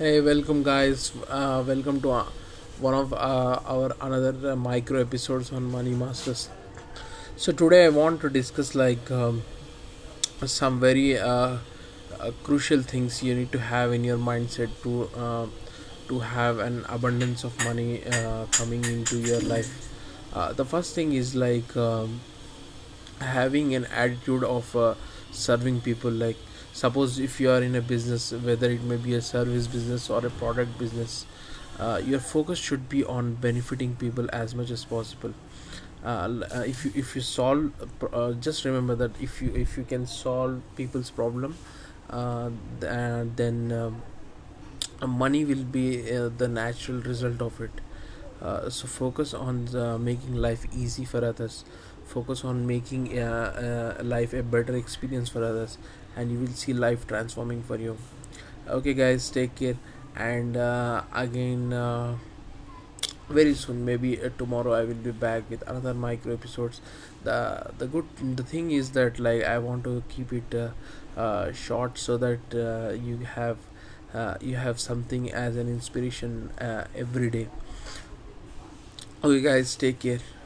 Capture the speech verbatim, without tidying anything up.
Hey, welcome guys, uh, welcome to uh, one of uh, our another uh, micro episodes on Money Masters. So today I want to discuss like um, some very uh, uh, crucial things you need to have in your mindset to uh, to have an abundance of money uh, coming into your life. Uh, the first thing is like um, having an attitude of uh, serving people. Like suppose if you are in a business, whether it may be a service business or a product business, uh, your focus should be on benefiting people as much as possible. Uh, if you if you solve, uh, just remember that if you if you can solve people's problem, uh, then um, money will be uh, the natural result of it. Uh, so focus on the making life easy for others. Focus on making uh, uh, life a better experience for others, and you will see life transforming for you. Okay guys, take care, and uh, again uh, very soon, maybe uh, tomorrow I will be back with another micro episodes. The the good the thing is that like I want to keep it uh, uh, short so that uh, you have uh, you have something as an inspiration uh, every day. Okay guys, take care.